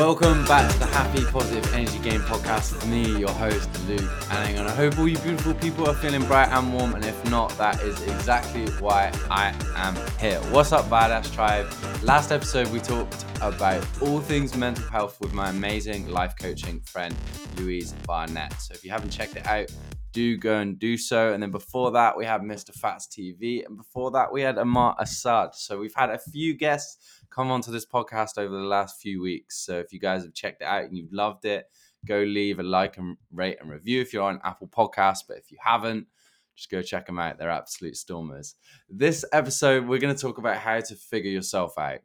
Welcome back to the Happy Positive Energy Game Podcast with me, your host, Luke Anning, and I hope all you beautiful people are feeling bright and warm, and if not, that is exactly why I am here. What's up, Badass Tribe? Last episode, we talked about all things mental health with my amazing life coaching friend, Louise Barnett. So if you haven't checked it out, do go and do so. And then before that, we had Mr. Fats TV, and before that, we had Ahmad Asad. So we've had a few guests come onto this podcast over the last few weeks. So if you guys have checked it out and you've loved it, go leave a like and rate and review if you're on Apple Podcasts. But if you haven't, just go check them out. They're absolute stormers. This episode, we're going to talk about how to figure yourself out.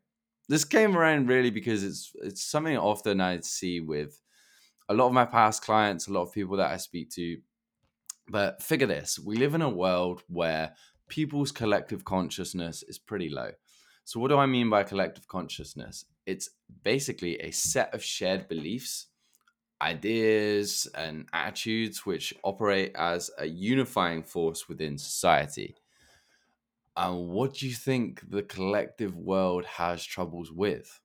This came around really because it's something often I see with a lot of my past clients, a lot of people that I speak to. But figure this, we live in a world where people's collective consciousness is pretty low. So what do I mean by collective consciousness? It's basically a set of shared beliefs, ideas, and attitudes which operate as a unifying force within society. And what do you think the collective world has troubles with?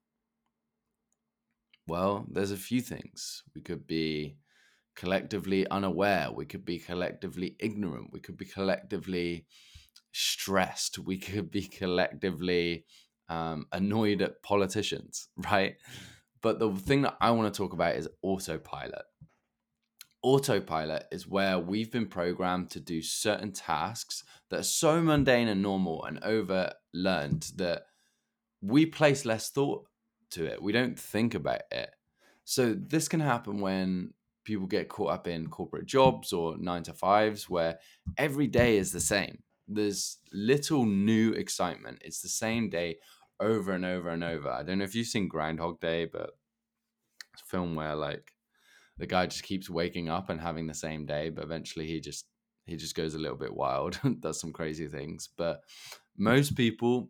Well, there's a few things. We could be collectively unaware. We could be collectively ignorant. We could be collectively stressed. We could be collectively annoyed at politicians, right? But the thing that I want to talk about is autopilot. Autopilot is where we've been programmed to do certain tasks that are so mundane and normal and overlearned that we place less thought to it. We don't think about it. So this can happen when people get caught up in corporate jobs or 9-to-5s where every day is the same. There's little new excitement. It's the same day over and over and over. I don't know if you've seen Groundhog Day, but it's a film where like the guy just keeps waking up and having the same day, but eventually he just goes a little bit wild and does some crazy things. But most people,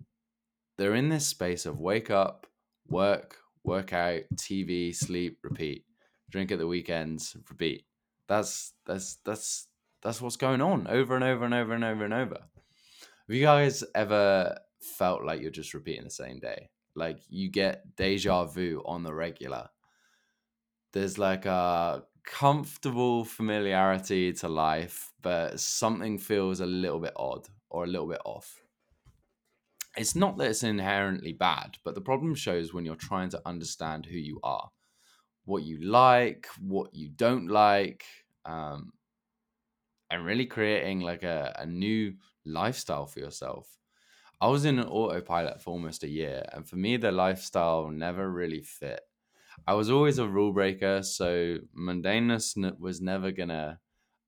they're in this space of wake up, work, workout, TV, sleep, repeat, drink at the weekends, repeat. That's what's going on over and over and over and over and over. Have you guys ever felt like you're just repeating the same day? Like you get deja vu on the regular. There's like a comfortable familiarity to life, but something feels a little bit odd or a little bit off. It's not that it's inherently bad, but the problem shows when you're trying to understand who you are, what you like, what you don't like, and really creating like a new lifestyle for yourself. I was in an autopilot for almost a year, and for me, the lifestyle never really fit. I was always a rule breaker, so mundaneness was never gonna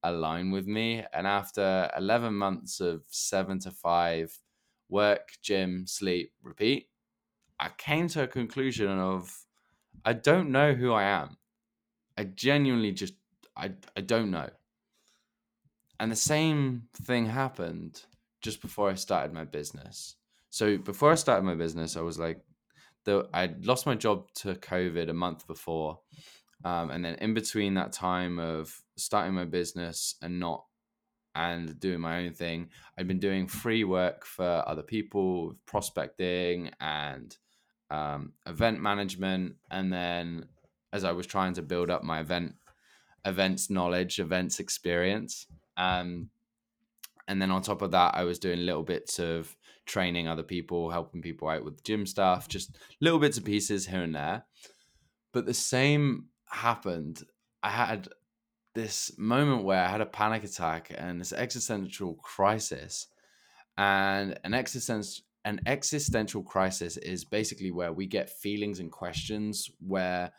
align with me. And after 11 months of 7-to-5 work, gym, sleep, repeat, I came to a conclusion of, I don't know who I am. I genuinely just, I don't know. And the same thing happened just before I started my business. So before I started my business, I was like, I lost my job to COVID a month before. And then in between that time of starting my business and doing my own thing, I'd been doing free work for other people, prospecting and event management. And then as I was trying to build up my events knowledge, events experience, and then on top of that, I was doing little bits of training other people, helping people out with gym stuff, just little bits and pieces here and there. But the same happened. I had this moment where I had a panic attack and this existential crisis. And an existential crisis is basically where we get feelings and questions where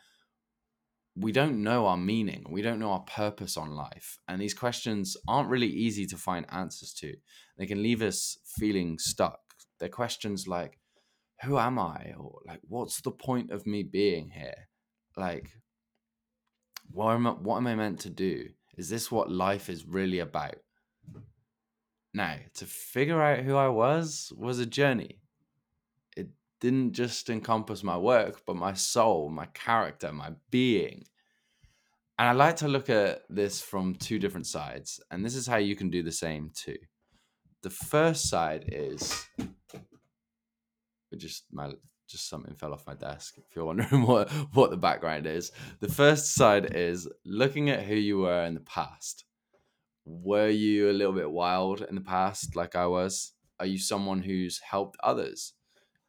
we don't know our meaning. We don't know our purpose on life. And these questions aren't really easy to find answers to. They can leave us feeling stuck. They're questions like, who am I? Or like, what's the point of me being here? Like, what am I meant to do? Is this what life is really about? Now, to figure out who I was a journey. Didn't just encompass my work, but my soul, my character, my being. And I like to look at this from two different sides. And this is how you can do the same too. The first side is, Just something fell off my desk, if you're wondering what the background is. The first side is looking at who you were in the past. Were you a little bit wild in the past, like I was? Are you someone who's helped others?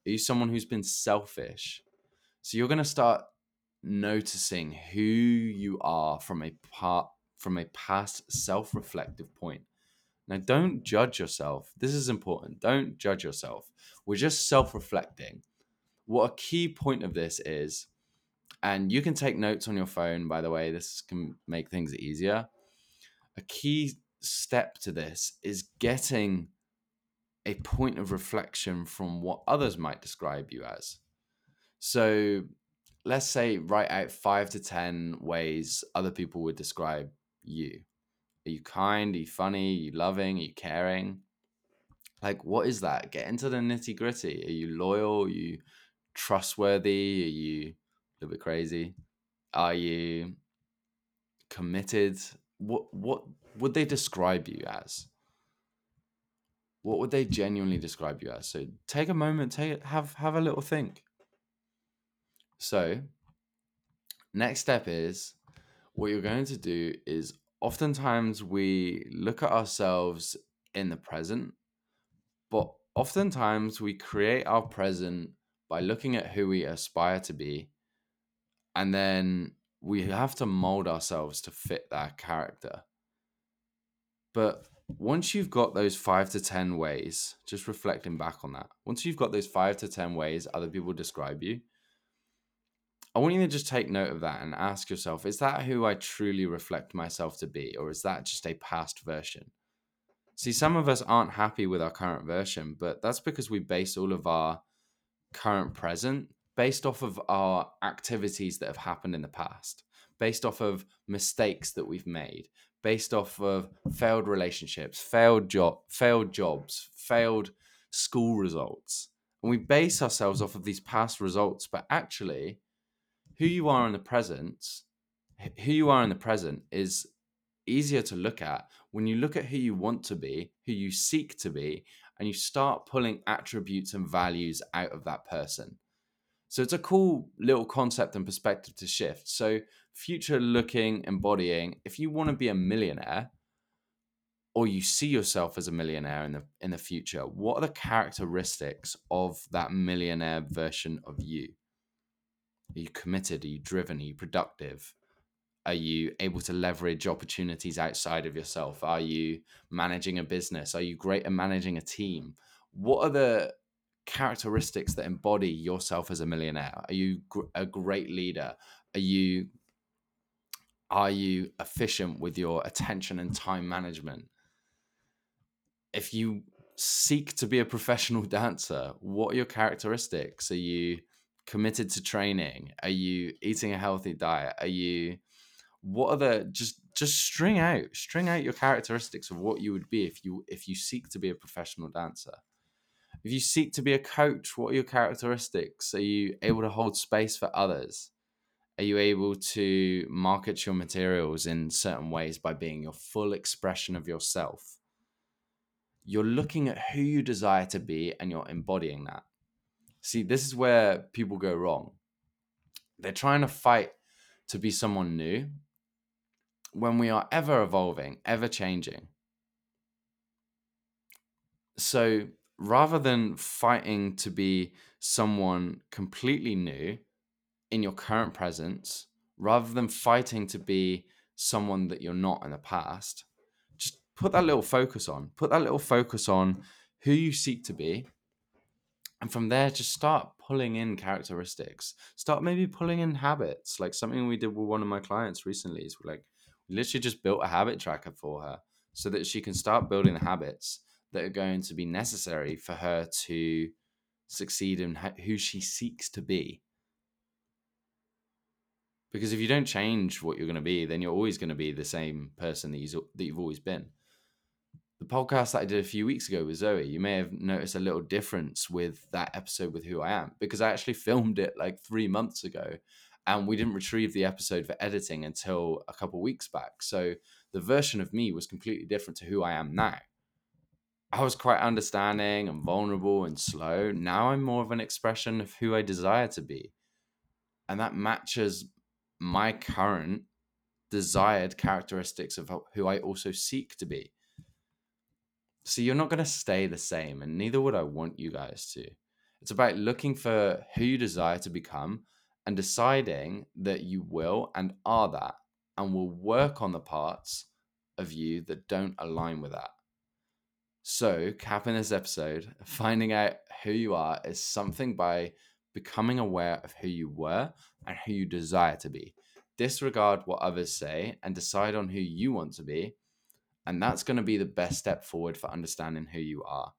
Are you someone who's been selfish? So you're going to start noticing who you are from a past self-reflective point. Now, don't judge yourself. This is important. Don't judge yourself. We're just self-reflecting. What a key point of this is, and you can take notes on your phone, by the way, this can make things easier. A key step to this is getting a point of reflection from what others might describe you as. So let's say write out 5 to 10 ways other people would describe you. Are you kind? Are you funny? Are you loving? Are you caring? Like, what is that? Get into the nitty gritty. Are you loyal? Are you trustworthy? Are you a little bit crazy? Are you committed? What would they describe you as? What would they genuinely describe you as? So take a moment, have a little think. So next step is, what you're going to do is, oftentimes we look at ourselves in the present, but oftentimes we create our present by looking at who we aspire to be, and then we have to mold ourselves to fit that character. But once you've got those 5 to 10 ways, just reflecting back on that, once you've got those 5 to 10 ways other people describe you, I want you to just take note of that and ask yourself, is that who I truly reflect myself to be? Or is that just a past version? See, some of us aren't happy with our current version, but that's because we base all of our current present based off of our activities that have happened in the past, based off of mistakes that we've made, based off of failed relationships, failed jobs, failed school results. And we base ourselves off of these past results, but actually, who you are in the present is easier to look at when you look at who you want to be, who you seek to be, and you start pulling attributes and values out of that person. So it's a cool little concept and perspective to shift. So future looking, embodying, if you want to be a millionaire, or you see yourself as a millionaire in the future, what are the characteristics of that millionaire version of you? Are you committed? Are you driven? Are you productive? Are you able to leverage opportunities outside of yourself? Are you managing a business? Are you great at managing a team? What are the characteristics that embody yourself as a millionaire? Are you a great leader? Are you efficient with your attention and time management? If you seek to be a professional dancer, what are your characteristics? Are you committed to training? Are you eating a healthy diet? Just string out your characteristics of what you would be if you seek to be a professional dancer. If you seek to be a coach, what are your characteristics? Are you able to hold space for others? Are you able to market your materials in certain ways by being your full expression of yourself? You're looking at who you desire to be and you're embodying that. See, this is where people go wrong. They're trying to fight to be someone new when we are ever evolving, ever changing. So rather than fighting to be someone completely new in your current presence, rather than fighting to be someone that you're not in the past, just put that little focus on. Put that little focus on who you seek to be. And from there, just start pulling in characteristics. Start maybe pulling in habits. Like something we did with one of my clients recently is we literally just built a habit tracker for her so that she can start building the habits that are going to be necessary for her to succeed in who she seeks to be. Because if you don't change what you're going to be, then you're always going to be the same person that you've always been. The podcast that I did a few weeks ago with Zoe, you may have noticed a little difference with that episode with Who I Am, because I actually filmed it like 3 months ago and we didn't retrieve the episode for editing until a couple weeks back. So the version of me was completely different to who I am now. I was quite understanding and vulnerable and slow. Now I'm more of an expression of who I desire to be. And that matches my current desired characteristics of who I also seek to be. So you're not going to stay the same, and neither would I want you guys to. It's about looking for who you desire to become and deciding that you will and are that, and will work on the parts of you that don't align with that. So, capping this episode, finding out who you are is something by becoming aware of who you were and who you desire to be. Disregard what others say and decide on who you want to be. And that's going to be the best step forward for understanding who you are.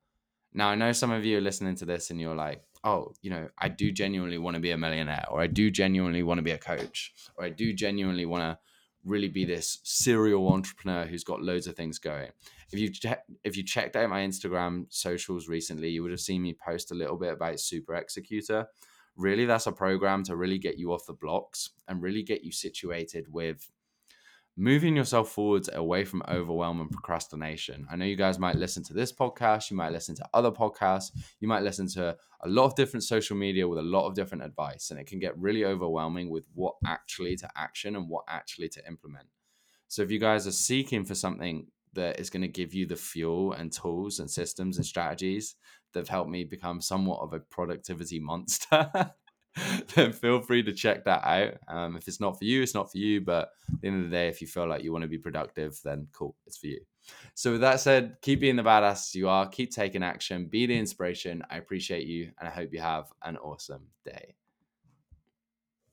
Now, I know some of you are listening to this and you're like, oh, you know, I do genuinely want to be a millionaire, or I do genuinely want to be a coach, or I do genuinely want to really be this serial entrepreneur who's got loads of things going. If you checked out my Instagram socials recently, you would have seen me post a little bit about Super Executor. Really, that's a program to really get you off the blocks and really get you situated with moving yourself forwards away from overwhelm and procrastination. I know you guys might listen to this podcast, you might listen to other podcasts, you might listen to a lot of different social media with a lot of different advice, and it can get really overwhelming with what actually to action and what actually to implement. So if you guys are seeking for something that is going to give you the fuel and tools and systems and strategies that have helped me become somewhat of a productivity monster, then feel free to check that out. If it's not for you, it's not for you. But at the end of the day, if you feel like you want to be productive, then cool, it's for you. So with that said, keep being the badass you are. Keep taking action. Be the inspiration. I appreciate you, and I hope you have an awesome day.